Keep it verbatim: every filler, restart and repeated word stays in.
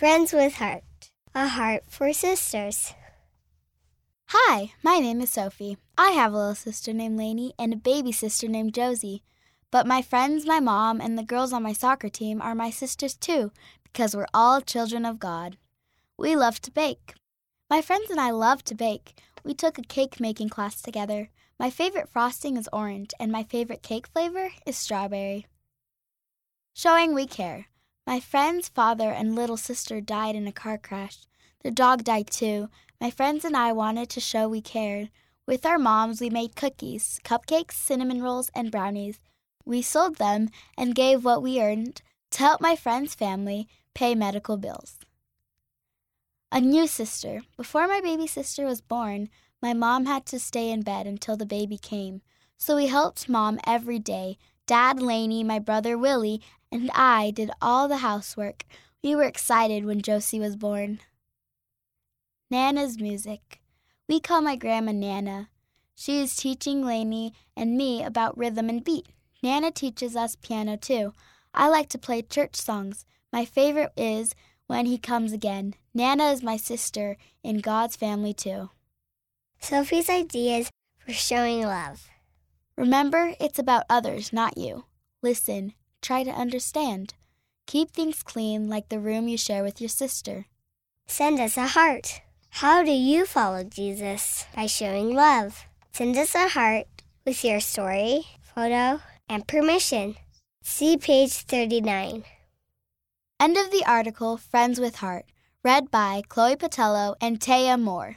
Friends with Heart, a heart for sisters. Hi, my name is Sophie. I have a little sister named Lainey and a baby sister named Josie. But my friends, my mom, and the girls on my soccer team are my sisters too, because we're all children of God. We love to bake. My friends and I love to bake. We took a cake-making class together. My favorite frosting is orange, and my favorite cake flavor is strawberry. Showing we care. My friend's father and little sister died in a car crash. Their dog died too. My friends and I wanted to show we cared. With our moms, we made cookies, cupcakes, cinnamon rolls, and brownies. We sold them and gave what we earned to help my friend's family pay medical bills. A new sister. Before my baby sister was born, my mom had to stay in bed until the baby came. So we helped mom every day. Dad, Lainey, my brother Willie, and I did all the housework. We were excited when Josie was born. Nana's music. We call my grandma Nana. She is teaching Lainey and me about rhythm and beat. Nana teaches us piano, too. I like to play church songs. My favorite is When He Comes Again. Nana is my sister in God's family, too. Sophie's ideas for showing love. Remember, it's about others, not you. Listen. Try to understand. Keep things clean like the room you share with your sister. Send us a heart. How do you follow Jesus? By showing love. Send us a heart with your story, photo, and permission. See page thirty-nine. End of the article, Friends with Heart, read by Chloe Patello and Taya Moore.